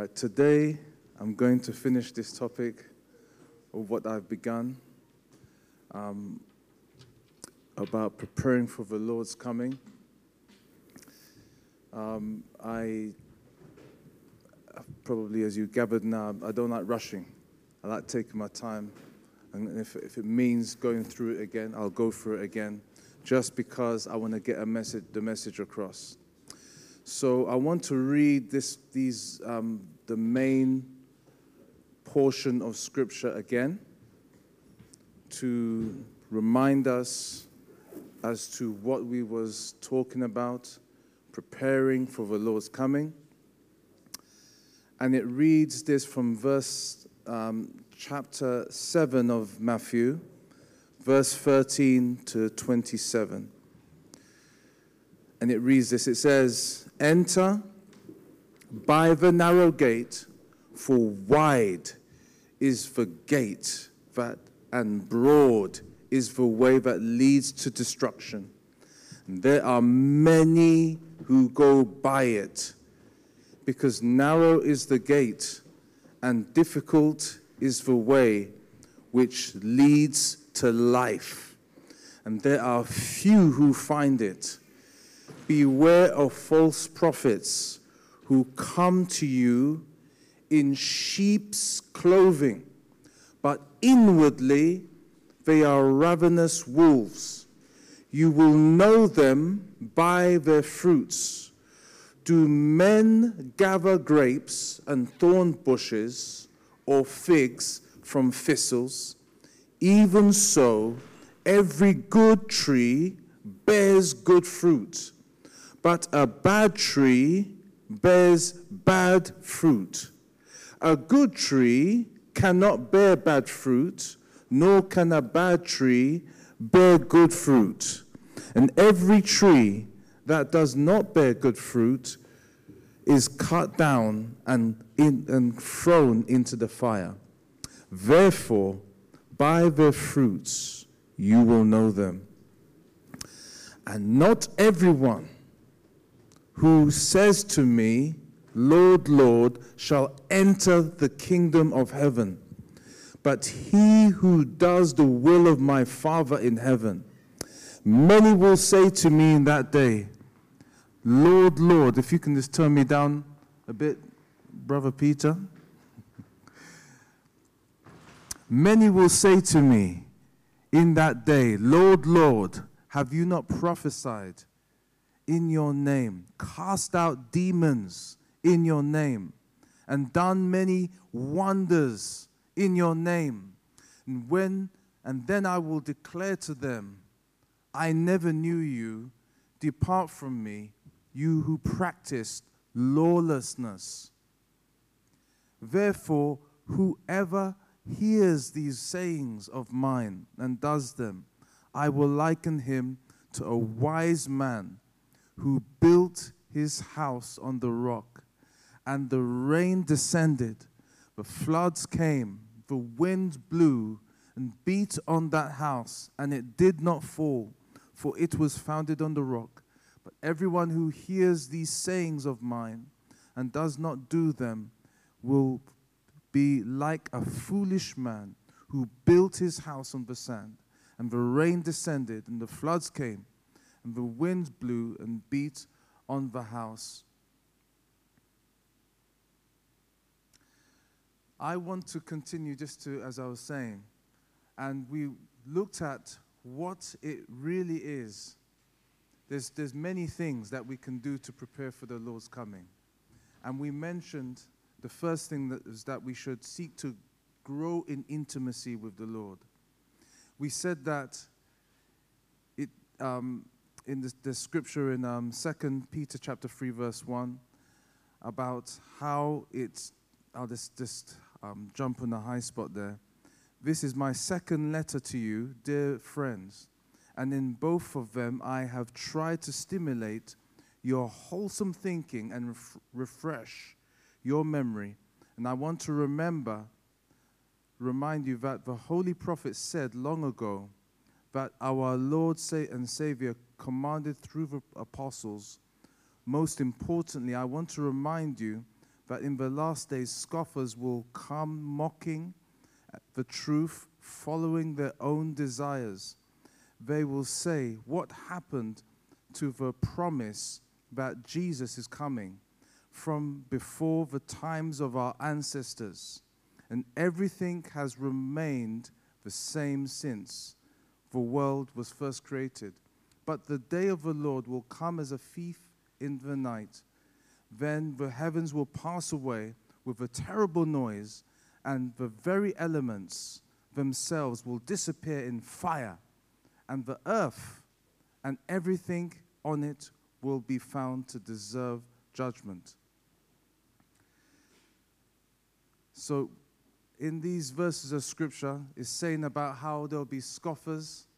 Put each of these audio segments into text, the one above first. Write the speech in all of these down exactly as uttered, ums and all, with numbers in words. Right, today I'm going to finish this topic of what I've begun um, about preparing for the Lord's coming. Um, I probably, as you gathered now, I don't like rushing. I like taking my time, and if, if it means going through it again, I'll go through it again, just because I want to get a message, the message across. So I want to read this, these, um, the main portion of Scripture again to remind us as to what we was talking about, preparing for the Lord's coming. And it reads this from verse um, chapter seven of Matthew, verse thirteen to twenty-seven. And it reads this, it says, "Enter by the narrow gate, for wide is the gate that, and broad is the way that leads to destruction. And there are many who go by it, because narrow is the gate, and difficult is the way which leads to life. And there are few who find it. Beware of false prophets who come to you in sheep's clothing, but inwardly they are ravenous wolves. You will know them by their fruits. Do men gather grapes and thorn bushes, or figs from thistles? Even so, every good tree bears good fruit, but a bad tree bears bad fruit. A good tree cannot bear bad fruit, nor can a bad tree bear good fruit. And every tree that does not bear good fruit is cut down and, in, and thrown into the fire. Therefore, by their fruits you will know them. And not everyone who says to me, 'Lord, Lord,' shall enter the kingdom of heaven, but he who does the will of my Father in heaven. Many will say to me in that day, 'Lord, Lord,'" if you can just turn me down a bit, Brother Peter. "Many will say to me in that day, 'Lord, Lord, have you not prophesied in your name, cast out demons in your name, and done many wonders in your name?' And when and then I will declare to them, 'I never knew you. Depart from me, you who practiced lawlessness.' Therefore, whoever hears these sayings of mine and does them, I will liken him to a wise man who built his house on the rock. And the rain descended, the floods came, the wind blew and beat on that house, and it did not fall, for it was founded on the rock. But everyone who hears these sayings of mine and does not do them will be like a foolish man who built his house on the sand. And the rain descended, and the floods came, and the wind blew and beat on the house." I want to continue just to, as I was saying, and we looked at what it really is. There's, there's many things that we can do to prepare for the Lord's coming. And we mentioned the first thing that is that we should seek to grow in intimacy with the Lord. We said that it... Um, in the, the scripture in um, Second Peter chapter three, verse one, about how it's, I'll just, just um, jump on a high spot there. "This is my second letter to you, dear friends, and in both of them I have tried to stimulate your wholesome thinking and ref refresh your memory. And I want to remember, remind you that the holy prophets said long ago, that our Lord and Savior commanded through the apostles. Most importantly, I want to remind you But in the last days, scoffers will come mocking at the truth, following their own desires. They will say, what happened to the promise that Jesus is coming from before the times of our ancestors? And everything has remained the same since the world was first created. But the day of the Lord will come as a thief in the night. Then the heavens will pass away with a terrible noise, and the very elements themselves will disappear in fire, and the earth and everything on it will be found to deserve judgment. So in these verses of Scripture, it's saying about how there will be scoffers,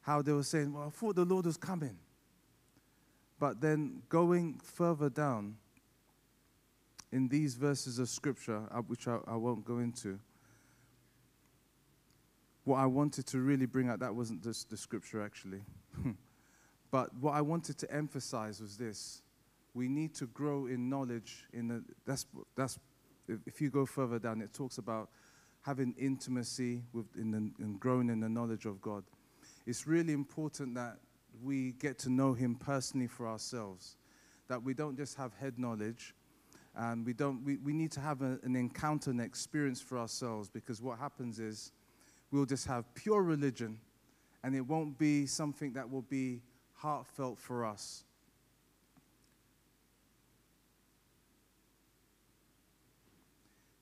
how they were saying, well, I thought the Lord was coming. But then going further down in these verses of Scripture, which I, I won't go into, what I wanted to really bring out, that wasn't just the Scripture actually, but what I wanted to emphasize was this. We need to grow in knowledge. In the, that's, that's, if you go further down, it talks about having intimacy with, in the, and growing in the knowledge of God. It's really important that we get to know him personally for ourselves, that we don't just have head knowledge, and we don't we, we need to have a, an encounter and experience for ourselves, because what happens is we'll just have pure religion and it won't be something that will be heartfelt for us.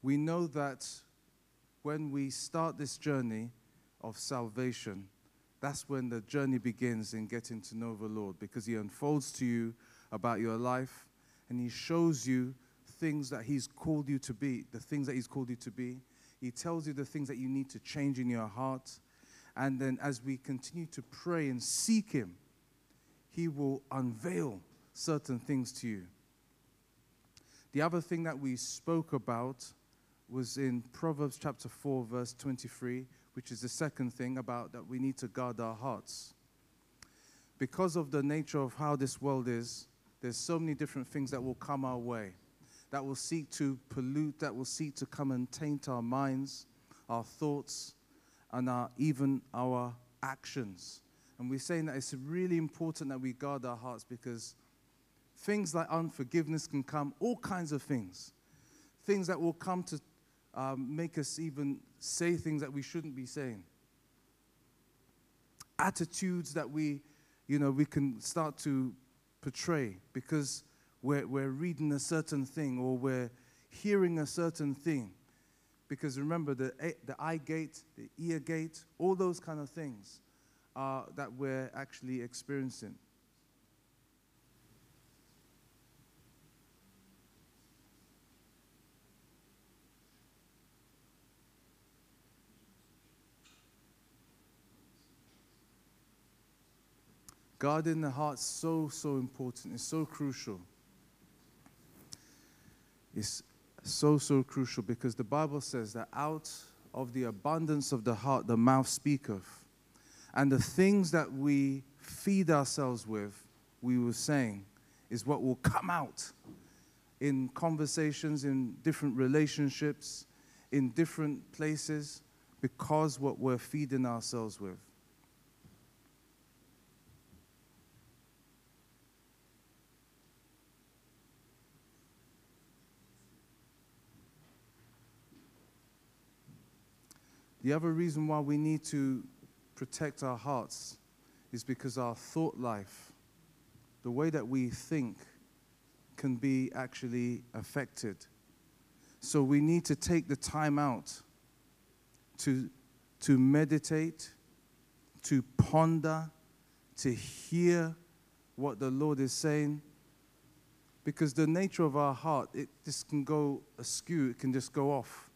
We know that when we start this journey of salvation, that's when the journey begins in getting to know the Lord, because he unfolds to you about your life and he shows you things that he's called you to be, the things that he's called you to be. He tells you the things that you need to change in your heart. And then as we continue to pray and seek him, he will unveil certain things to you. The other thing that we spoke about was in Proverbs chapter four, verse twenty-three, which is the second thing about that we need to guard our hearts. Because of the nature of how this world is, there's so many different things that will come our way, that will seek to pollute, that will seek to come and taint our minds, our thoughts, and our, even our actions. And we're saying that it's really important that we guard our hearts, because things like unforgiveness can come, all kinds of things, things that will come to um, make us even say things that we shouldn't be saying. Attitudes that we, you know, we can start to portray because we're, we're reading a certain thing or we're hearing a certain thing. Because remember, the, the eye gate, the ear gate, all those kind of things are, that we're actually experiencing. Guarding the heart's so, so important. It's so crucial. It's so, so crucial, because the Bible says that out of the abundance of the heart, the mouth speaketh. And the things that we feed ourselves with, we were saying, is what will come out in conversations, in different relationships, in different places, because what we're feeding ourselves with. The other reason why we need to protect our hearts is because our thought life, the way that we think, can be actually affected. So we need to take the time out to, to meditate, to ponder, to hear what the Lord is saying, because the nature of our heart, it just can go askew, it can just go off.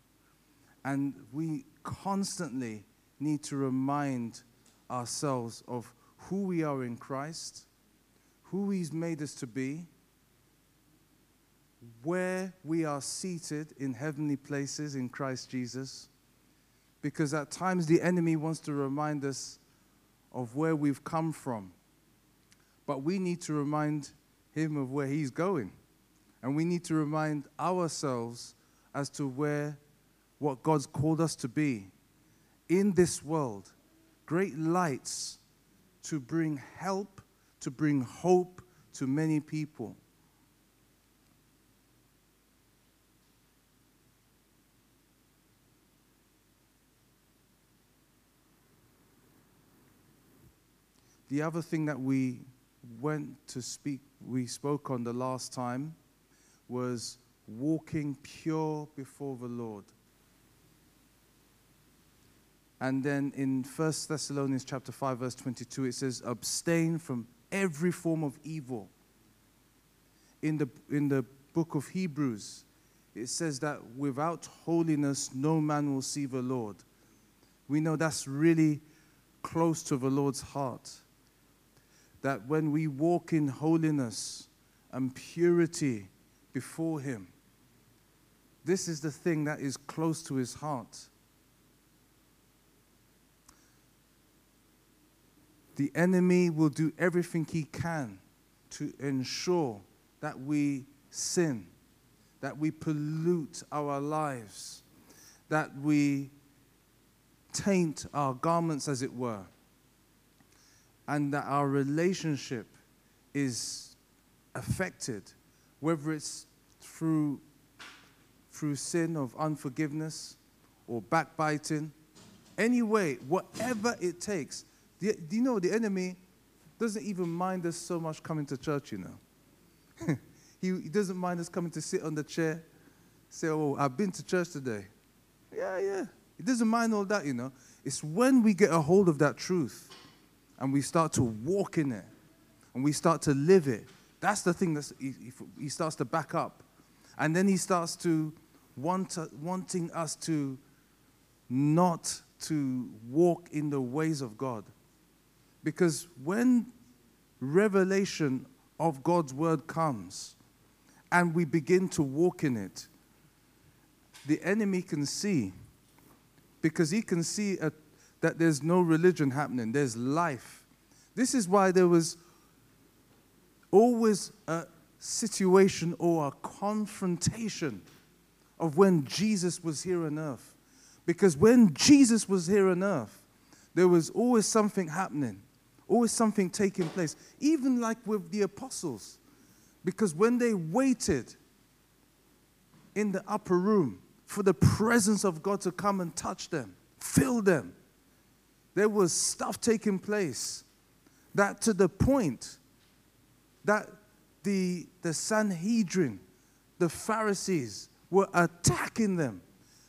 And we constantly need to remind ourselves of who we are in Christ, who he's made us to be, where we are seated in heavenly places in Christ Jesus, because at times the enemy wants to remind us of where we've come from, but we need to remind him of where he's going And we need to remind ourselves as to where, what God's called us to be in this world. Great lights to bring help, to bring hope to many people. The other thing that we went to speak, we spoke on the last time, was walking pure before the Lord. And then in First Thessalonians chapter five, verse twenty-two, it says, abstain from every form of evil. In the, in the book of Hebrews, it says that without holiness, no man will see the Lord. We know that's really close to the Lord's heart. That when we walk in holiness and purity before Him, this is the thing that is close to His heart. The enemy will do everything he can to ensure that we sin, that we pollute our lives, that we taint our garments, as it were, and that our relationship is affected, whether it's through, through sin of unforgiveness or backbiting. Anyway, whatever it takes. Do you know, the enemy doesn't even mind us so much coming to church, you know. he, he doesn't mind us coming to sit on the chair, say, oh, I've been to church today. Yeah, yeah. He doesn't mind all that, you know. It's when we get a hold of that truth and we start to walk in it and we start to live it, that's the thing that he, he starts to back up. And then he starts to want, wanting us to not to walk in the ways of God. Because when revelation of God's word comes and we begin to walk in it, the enemy can see, because he can see a, that there's no religion happening, there's life. This is why there was always a situation or a confrontation of when Jesus was here on earth. Because when Jesus was here on earth, there was always something happening, always something taking place, even like with the apostles. Because when they waited in the upper room for the presence of God to come and touch them, fill them, there was stuff taking place, that to the point that the, the Sanhedrin, the Pharisees, were attacking them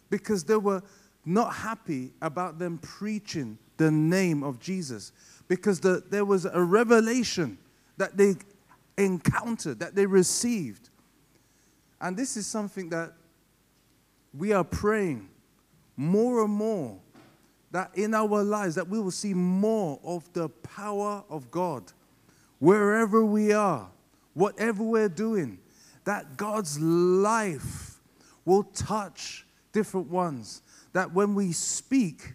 because they were not happy about them preaching the name of Jesus, because the, there was a revelation that they encountered, that they received. And this is something that we are praying more and more, that in our lives, that we will see more of the power of God wherever we are, whatever we're doing, that God's life will touch different ones, that when we speak,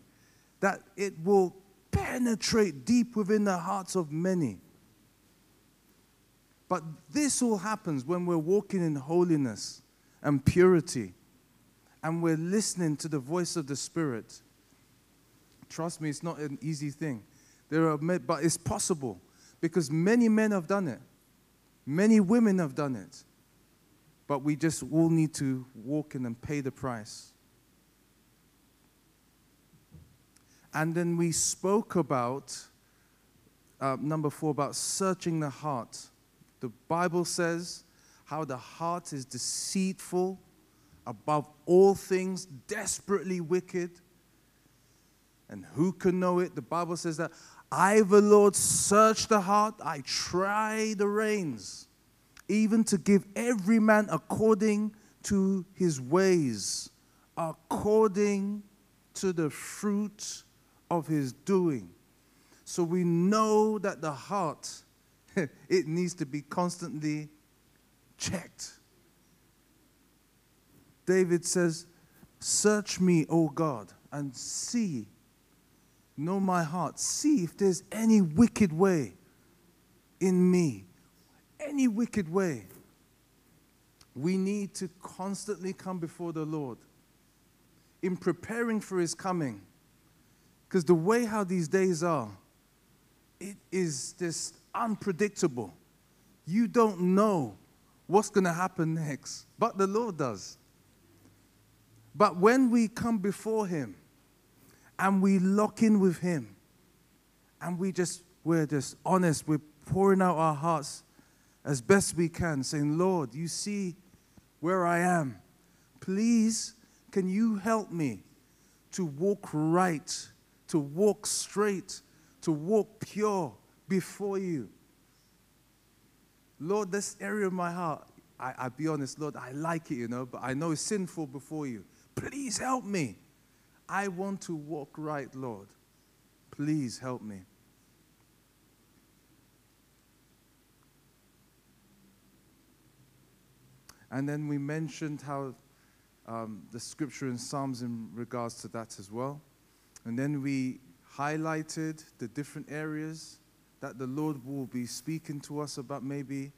that it will penetrate deep within the hearts of many. But this all happens when we're walking in holiness and purity, and we're listening to the voice of the Spirit. Trust me, it's not an easy thing. There are, but it's possible, because many men have done it. Many women have done it. But we just all need to walk in and pay the price. And then we spoke about, uh, number four, about searching the heart. The Bible says how the heart is deceitful above all things, desperately wicked. And who can know it? The Bible says that, I, the Lord, search the heart, I try the reins, even to give every man according to his ways, according to the fruit of his doing. So we know that the heart, it needs to be constantly checked. David says, search me, O God, and see, know my heart, see if there's any wicked way in me, any wicked way. we need to constantly come before the Lord in preparing for His coming. Because the way how these days are, it is just unpredictable. You don't know what's going to happen next, but the Lord does. But when we come before Him and we lock in with Him and we just, we're just honest, we're pouring out our hearts as best we can, saying, Lord, you see where I am. Please, can you help me to walk right, to walk straight, to walk pure before you? Lord, this area of my heart, I, I'll be honest, Lord, I like it, you know, but I know it's sinful before you. Please help me. I want to walk right, Lord. Please help me. And then we mentioned how um, the scripture in Psalms in regards to that as well. And then we highlighted the different areas that the Lord will be speaking to us about. Maybe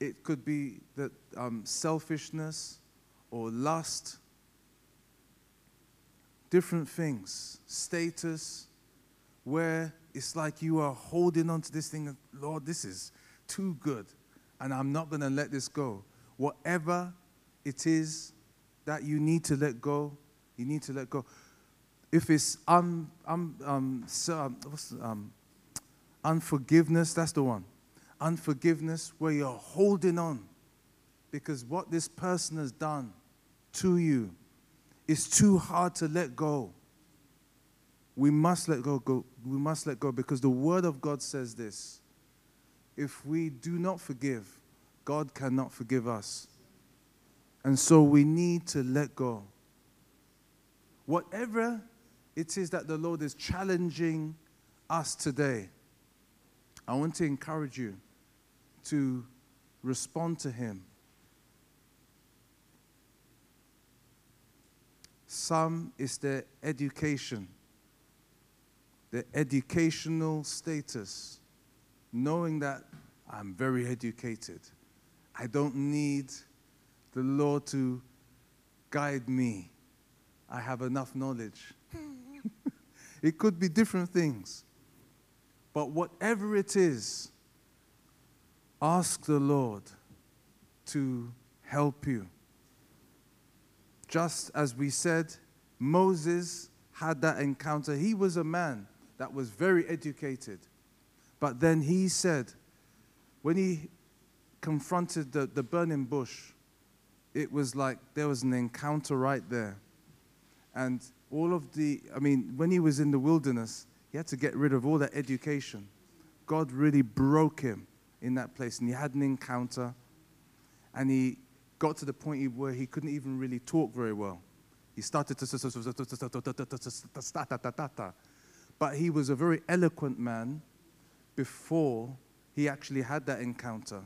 it could be that um, selfishness or lust, different things, status, where it's like you are holding on to this thing, and, Lord, this is too good, and I'm not going to let this go. Whatever it is that you need to let go, you need to let go. If it's un, un, um, so, um, what's, um, unforgiveness, that's the one. Unforgiveness, where you're holding on because what this person has done to you is too hard to let go. We must let go, go. We must let go because the Word of God says this. If we do not forgive, God cannot forgive us. And so we need to let go. Whatever it is that the Lord is challenging us today, I want to encourage you to respond to Him. Some is their education, their educational status, knowing that I'm very educated. I don't need the Lord to guide me. I have enough knowledge. It could be different things. But whatever it is, ask the Lord to help you. Just as we said, Moses had that encounter. He was a man that was very educated. But then he said, when he confronted the, the burning bush, it was like there was an encounter right there. And all of the, I mean, when he was in the wilderness, he had to get rid of all that education. God really broke him in that place, and he had an encounter, and he got to the point where he couldn't even really talk very well. He started to, but he was a very eloquent man before he actually had that encounter.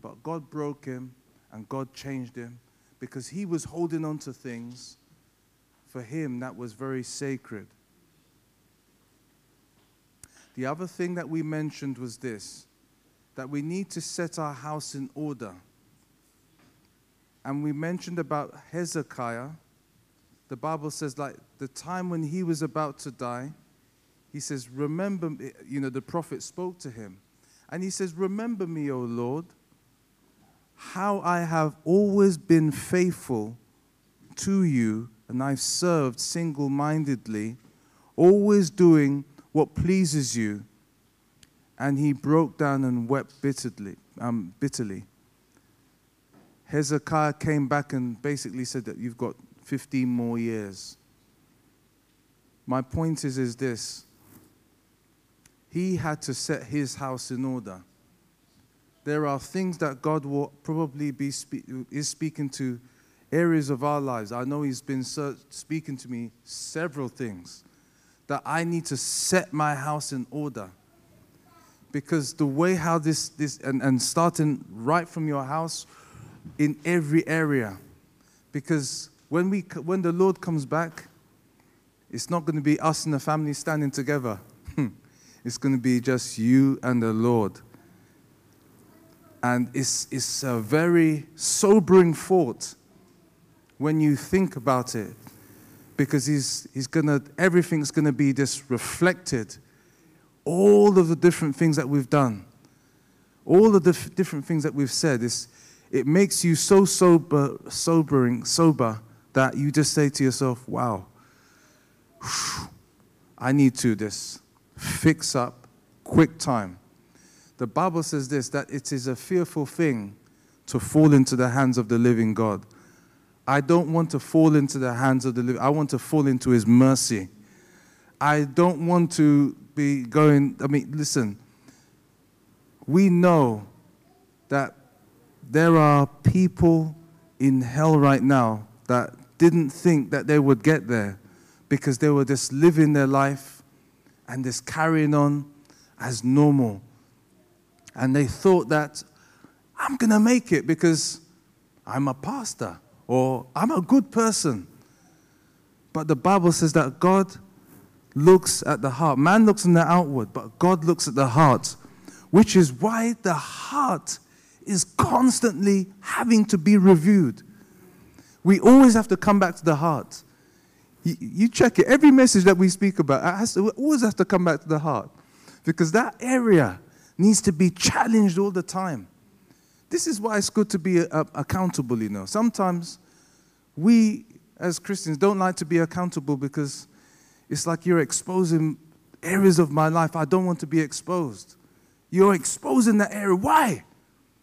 But God broke him, and God changed him, because he was holding on to things for him that was very sacred. The other thing that we mentioned was this, that we need to set our house in order. And we mentioned about Hezekiah. The Bible says, like, the time when he was about to die, he says, remember, you know, the prophet spoke to him. And he says, remember me, O Lord, how I have always been faithful to you, and I've served single-mindedly, always doing what pleases you. And he broke down and wept bitterly. Um, bitterly. Hezekiah came back and basically said that you've got fifteen more years. My point is, is this. He had to set his house in order. There are things that God will probably be spe- is speaking to areas of our lives. I know He's been speaking to me several things that I need to set my house in order, because the way how this, this and, and starting right from your house in every area, because when, we, when the Lord comes back, it's not going to be us and the family standing together. It's going to be just you and the Lord. And it's, it's a very sobering thought when you think about it, because he's, he's gonna, everything's going to be just reflected. All of the different things that we've done, all of the f different things that we've said, it's, it makes you so sober, sobering, sober that you just say to yourself, wow, whew, I need to this, fix up, quick time. The Bible says this, that it is a fearful thing to fall into the hands of the living God. I don't want to fall into the hands of the living. I want to fall into his mercy. I don't want to be going, I mean, listen, we know that there are people in hell right now that didn't think that they would get there because they were just living their life and just carrying on as normal. And they thought that, I'm going to make it because I'm a pastor or I'm a good person. But the Bible says that God looks at the heart. Man looks on the outward, but God looks at the heart, which is why the heart is constantly having to be reviewed. We always have to come back to the heart. You, you check it. Every message that we speak about, it has to, we always have to come back to the heart, because that area needs to be challenged all the time. This is why it's good to be uh, accountable, you know. Sometimes we, as Christians, don't like to be accountable because it's like you're exposing areas of my life I don't want to be exposed. You're exposing that area. Why?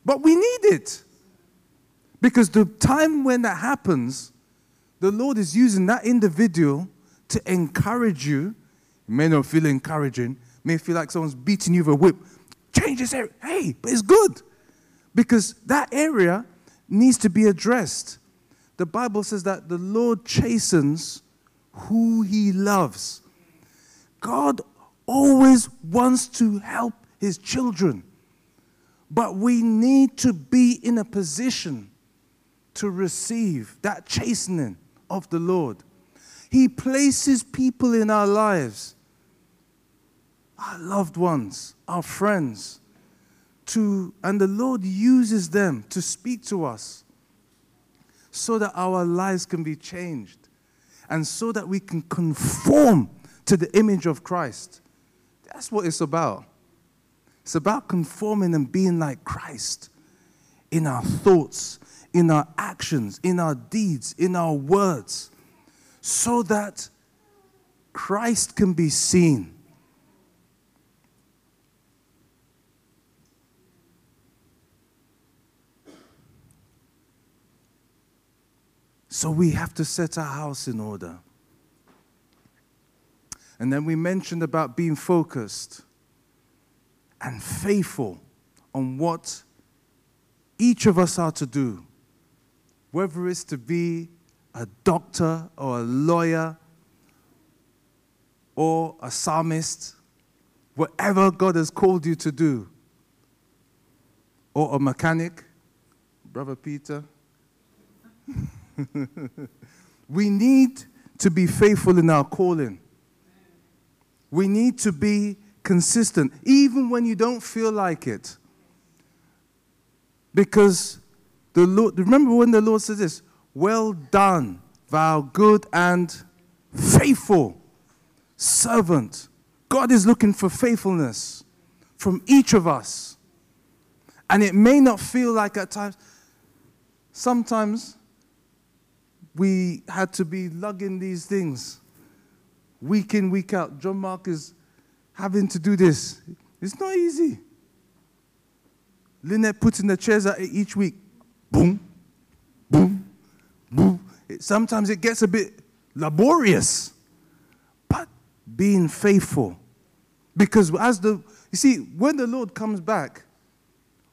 But we need it. Because the time when that happens, the Lord is using that individual to encourage you. You may not feel encouraging. You may feel like someone's beating you with a whip. Change this area. Hey, but it's good. Because that area needs to be addressed. The Bible says that the Lord chastens who he loves. God always wants to help his children. But we need to be in a position to receive that chastening of the Lord. He places people in our lives, our loved ones, our friends, to, and the Lord uses them to speak to us so that our lives can be changed and so that we can conform to the image of Christ. That's what it's about. It's about conforming and being like Christ in our thoughts, in our actions, in our deeds, in our words, so that Christ can be seen. So we have to set our house in order. And then we mentioned about being focused and faithful on what each of us are to do, whether it's to be a doctor or a lawyer or a psalmist, whatever God has called you to do, or a mechanic, Brother Peter. We need to be faithful in our calling. We need to be consistent, even when you don't feel like it. Because the Lord, remember when the Lord says this, well done, thou good and faithful servant. God is looking for faithfulness from each of us. And it may not feel like at times. Sometimes we had to be lugging these things week in, week out. John Mark is having to do this. It's not easy. Lynette puts in the chairs each week. Boom, boom, boom. It, sometimes it gets a bit laborious. But being faithful. Because as the, you see, when the Lord comes back,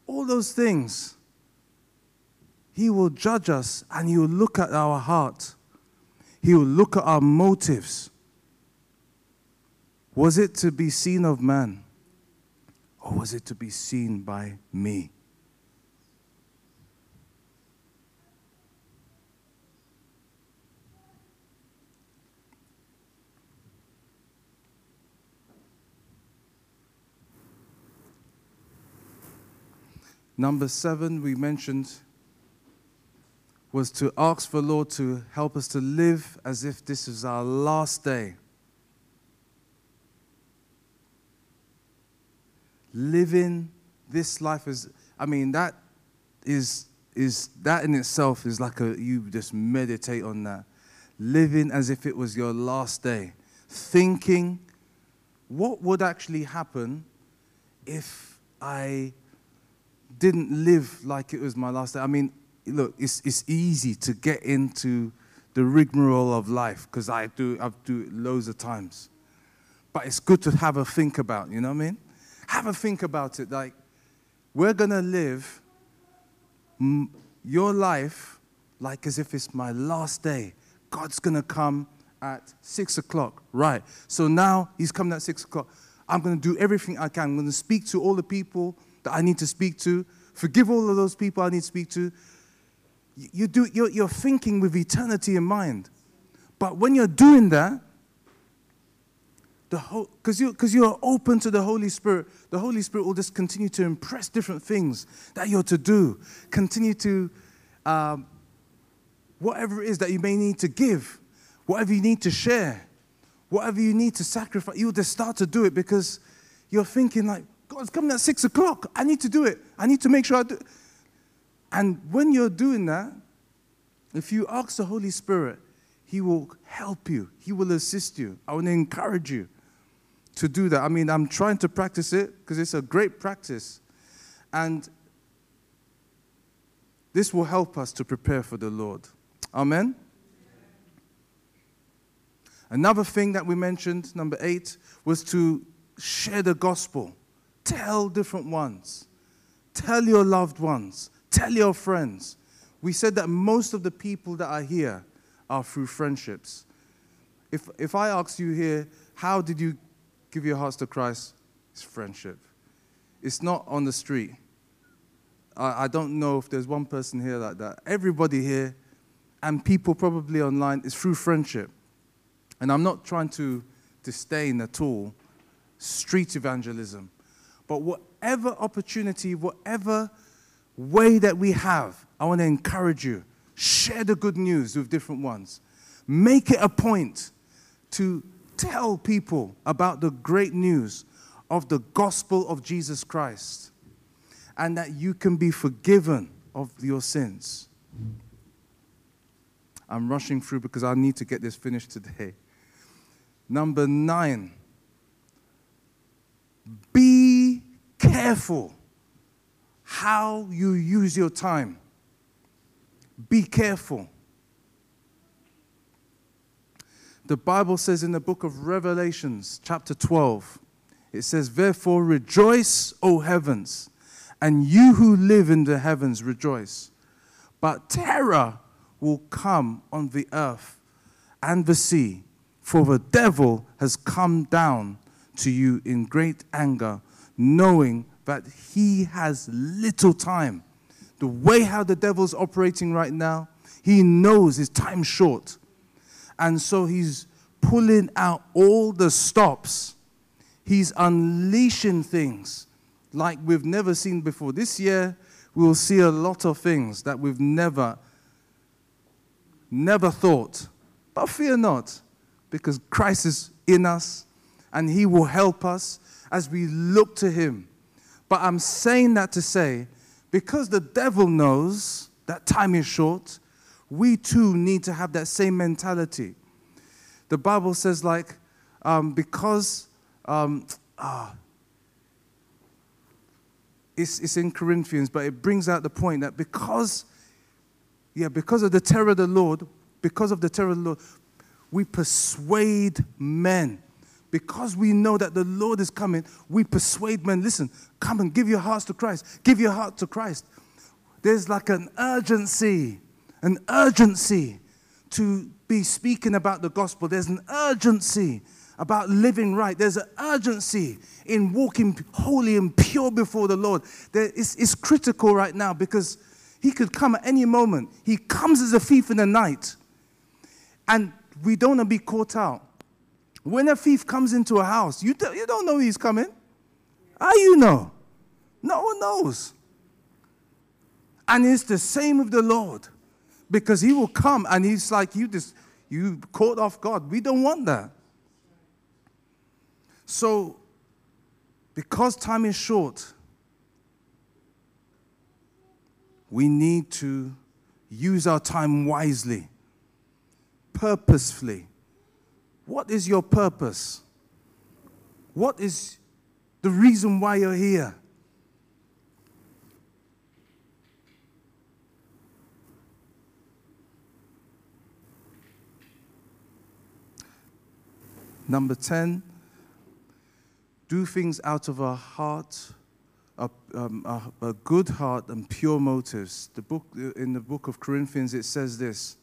all those things, he will judge us and he will look at our heart. He will look at our motives. Was it to be seen of man, or was it to be seen by me? Number seven we mentioned was to ask the Lord to help us to live as if this is our last day. Living this life is, I mean, that is, is that in itself is like a, you just meditate on that. Living as if it was your last day. Thinking, what would actually happen if I didn't live like it was my last day? I mean, look, it's, it's easy to get into the rigmarole of life because I do, I do it loads of times. But it's good to have a think about, you know what I mean? Have a think about it. Like, we're going to live m your life like as if it's my last day. God's going to come at six o'clock. Right. So now he's coming at six o'clock. I'm going to do everything I can. I'm going to speak to all the people that I need to speak to. Forgive all of those people I need to speak to. You do, you're, you're thinking with eternity in mind. But when you're doing that, because you, you're open to the Holy Spirit, the Holy Spirit will just continue to impress different things that you're to do. Continue to, um, whatever it is that you may need to give, whatever you need to share, whatever you need to sacrifice, you'll just start to do it because you're thinking like, God's coming at six o'clock. I need to do it. I need to make sure I do it. And when you're doing that, if you ask the Holy Spirit, He will help you. He will assist you. I want to encourage you to do that. I mean, I'm trying to practice it because it's a great practice. And this will help us to prepare for the Lord. Amen? Amen. Another thing that we mentioned, number eight, was to share the gospel. Tell different ones. Tell your loved ones. Tell your friends. We said that most of the people that are here are through friendships. If, if I ask you here, how did you give your hearts to Christ? It's friendship. It's not on the street. I, I don't know if there's one person here like that. Everybody here, and people probably online, is through friendship. And I'm not trying to disdain at all street evangelism. But whatever opportunity, whatever way that we have, I want to encourage you. Share the good news with different ones. Make it a point to tell people about the great news of the gospel of Jesus Christ and that you can be forgiven of your sins. I'm rushing through because I need to get this finished today. Number nine, be careful how you use your time. Be careful. The Bible says in the book of Revelations, chapter twelve, it says, "Therefore rejoice, O heavens, and you who live in the heavens rejoice. But terror will come on the earth and the sea, for the devil has come down to you in great anger, knowing that he has little time." The way how the devil's operating right now, he knows his time's short. And so he's pulling out all the stops. He's unleashing things like we've never seen before. This year, we'll see a lot of things that we've never, never thought. But fear not, because Christ is in us, and he will help us as we look to him. But I'm saying that to say, because the devil knows that time is short, we too need to have that same mentality. The Bible says, like, um, because um, ah, it's, it's in Corinthians, but it brings out the point that because, yeah, because of the terror of the Lord, because of the terror of the Lord, we persuade men. Because we know that the Lord is coming, we persuade men, listen, come and give your hearts to Christ. Give your heart to Christ. There's like an urgency, an urgency to be speaking about the gospel. There's an urgency about living right. There's an urgency in walking holy and pure before the Lord. There, it's, it's critical right now because he could come at any moment. He comes as a thief in the night. And we don't want to be caught out. When a thief comes into a house, you, do, you don't know he's coming. How do you know? No one knows. And it's the same with the Lord, because he will come and he's like, you just, you caught off guard. We don't want that. So, because time is short, we need to use our time wisely, purposefully. What is your purpose? What is the reason why you're here? Number ten, do things out of our heart, a, um, a, a good heart and pure motives. The book, in the book of Corinthians, it says this,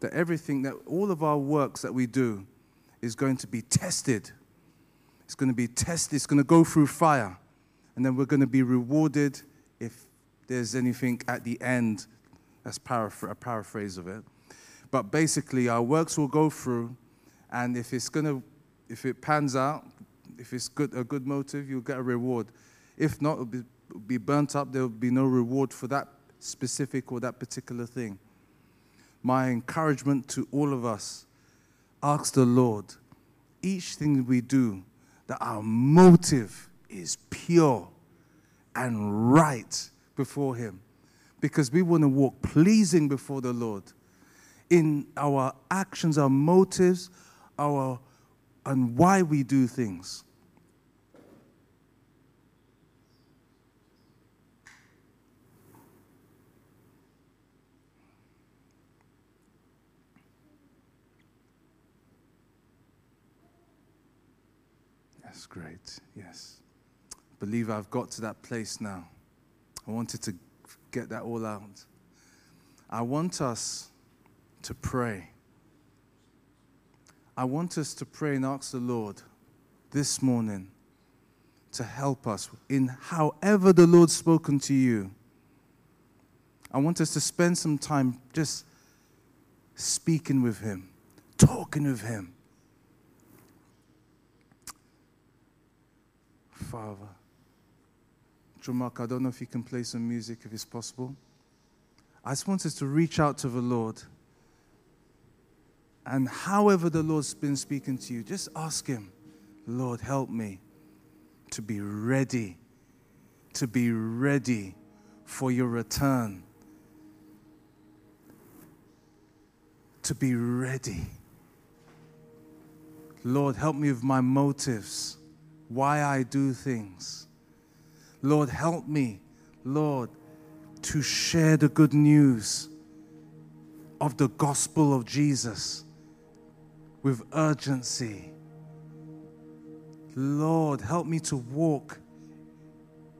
that everything, that all of our works that we do is going to be tested. It's going to be tested. It's going to go through fire. And then we're going to be rewarded if there's anything at the end. That's paraphr- a paraphrase of it. But basically, our works will go through, and if it's going to If it pans out, if it's good, a good motive, you'll get a reward. If not, it'll be, it'll be burnt up. There will be no reward for that specific or that particular thing. My encouragement to all of us, ask the Lord, each thing we do, that our motive is pure and right before him. Because we want to walk pleasing before the Lord. In our actions, our motives, our and why we do things. That's great, yes. I believe I've got to that place now. I wanted to get that all out. I want us to pray. I want us to pray and ask the Lord this morning to help us in however the Lord's spoken to you. I want us to spend some time just speaking with him, talking with him. Father, Jamak, I don't know if you can play some music if it's possible. I just want us to reach out to the Lord. And however the Lord's been speaking to you, just ask him, Lord, help me to be ready, to be ready for your return. To be ready. Lord, help me with my motives, why I do things. Lord, help me, Lord, to share the good news of the gospel of Jesus. With urgency. Lord, help me to walk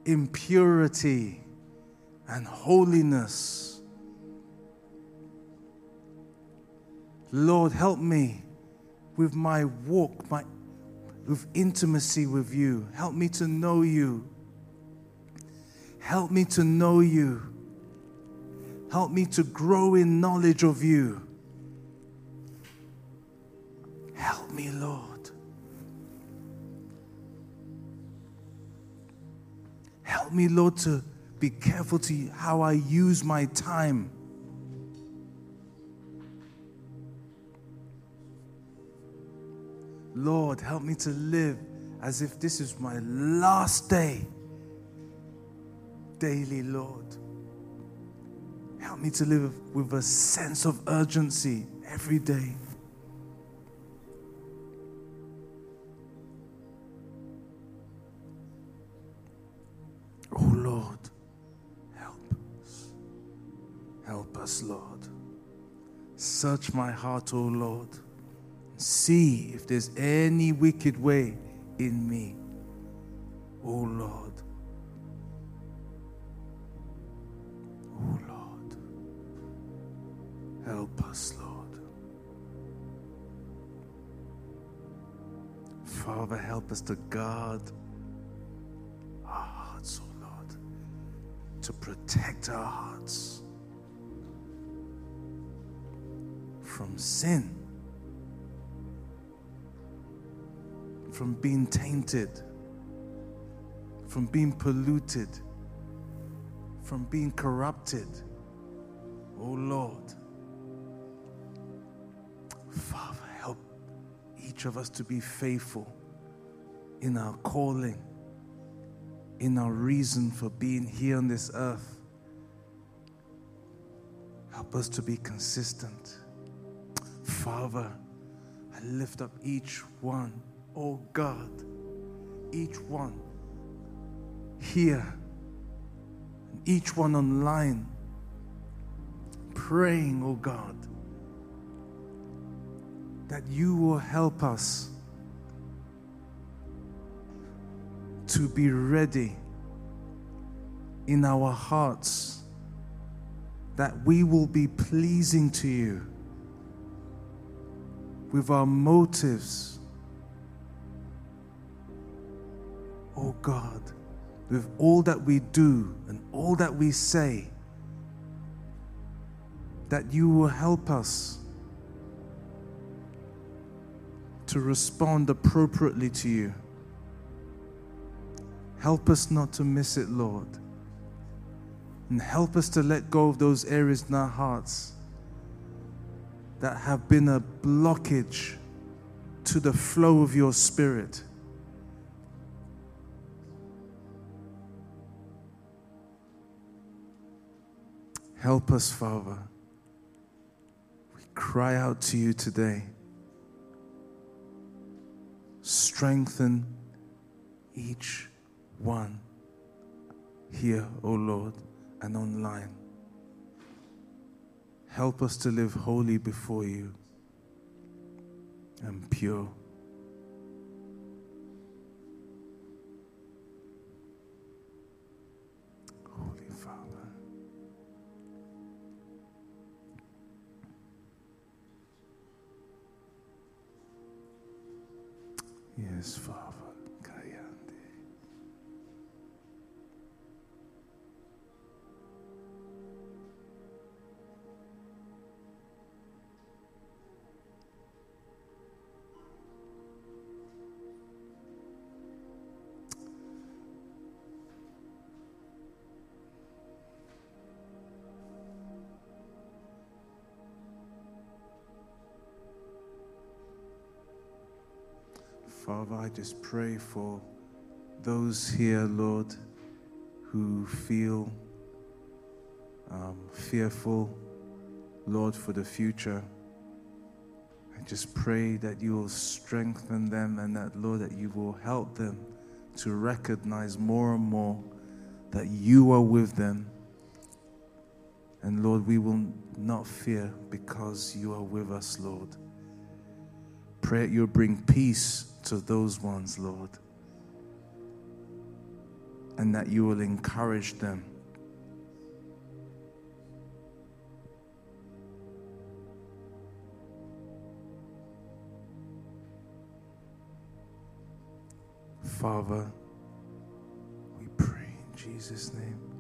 in purity and holiness. Lord, help me with my walk, my, with intimacy with you. Help me to know you. Help me to know you. Help me to grow in knowledge of you. Help me, Lord. Help me, Lord, to be careful to how I use my time. Lord, help me to live as if this is my last day. Daily, Lord. Help me to live with a sense of urgency every day. Lord, search my heart, O Lord. See if there's any wicked way in me, O Lord. O Lord, help us, Lord. Father, help us to guard our hearts, O Lord, to protect our hearts from sin, from being tainted, from being polluted, from being corrupted. Oh Lord, Father, help each of us to be faithful in our calling, in our reason for being here on this earth. Help us to be consistent. Father, I lift up each one, oh God, each one here, and each one online, praying, oh God, that you will help us to be ready in our hearts, that we will be pleasing to you with our motives, oh God, with all that we do and all that we say, that you will help us to respond appropriately to you. Help us not to miss it, Lord, and help us to let go of those areas in our hearts that have been a blockage to the flow of your Spirit. Help us, Father. We cry out to you today. Strengthen each one here, O Lord, and online. Help us to live holy before you and pure. Holy Father. Yes, Father. Father, I just pray for those here, Lord, who feel um, fearful, Lord, for the future. I just pray that you will strengthen them, and that, Lord, that you will help them to recognize more and more that you are with them. And, Lord, we will not fear because you are with us, Lord. Pray that you'll bring peace to those ones, Lord, and that you will encourage them. Father, we pray in Jesus' name.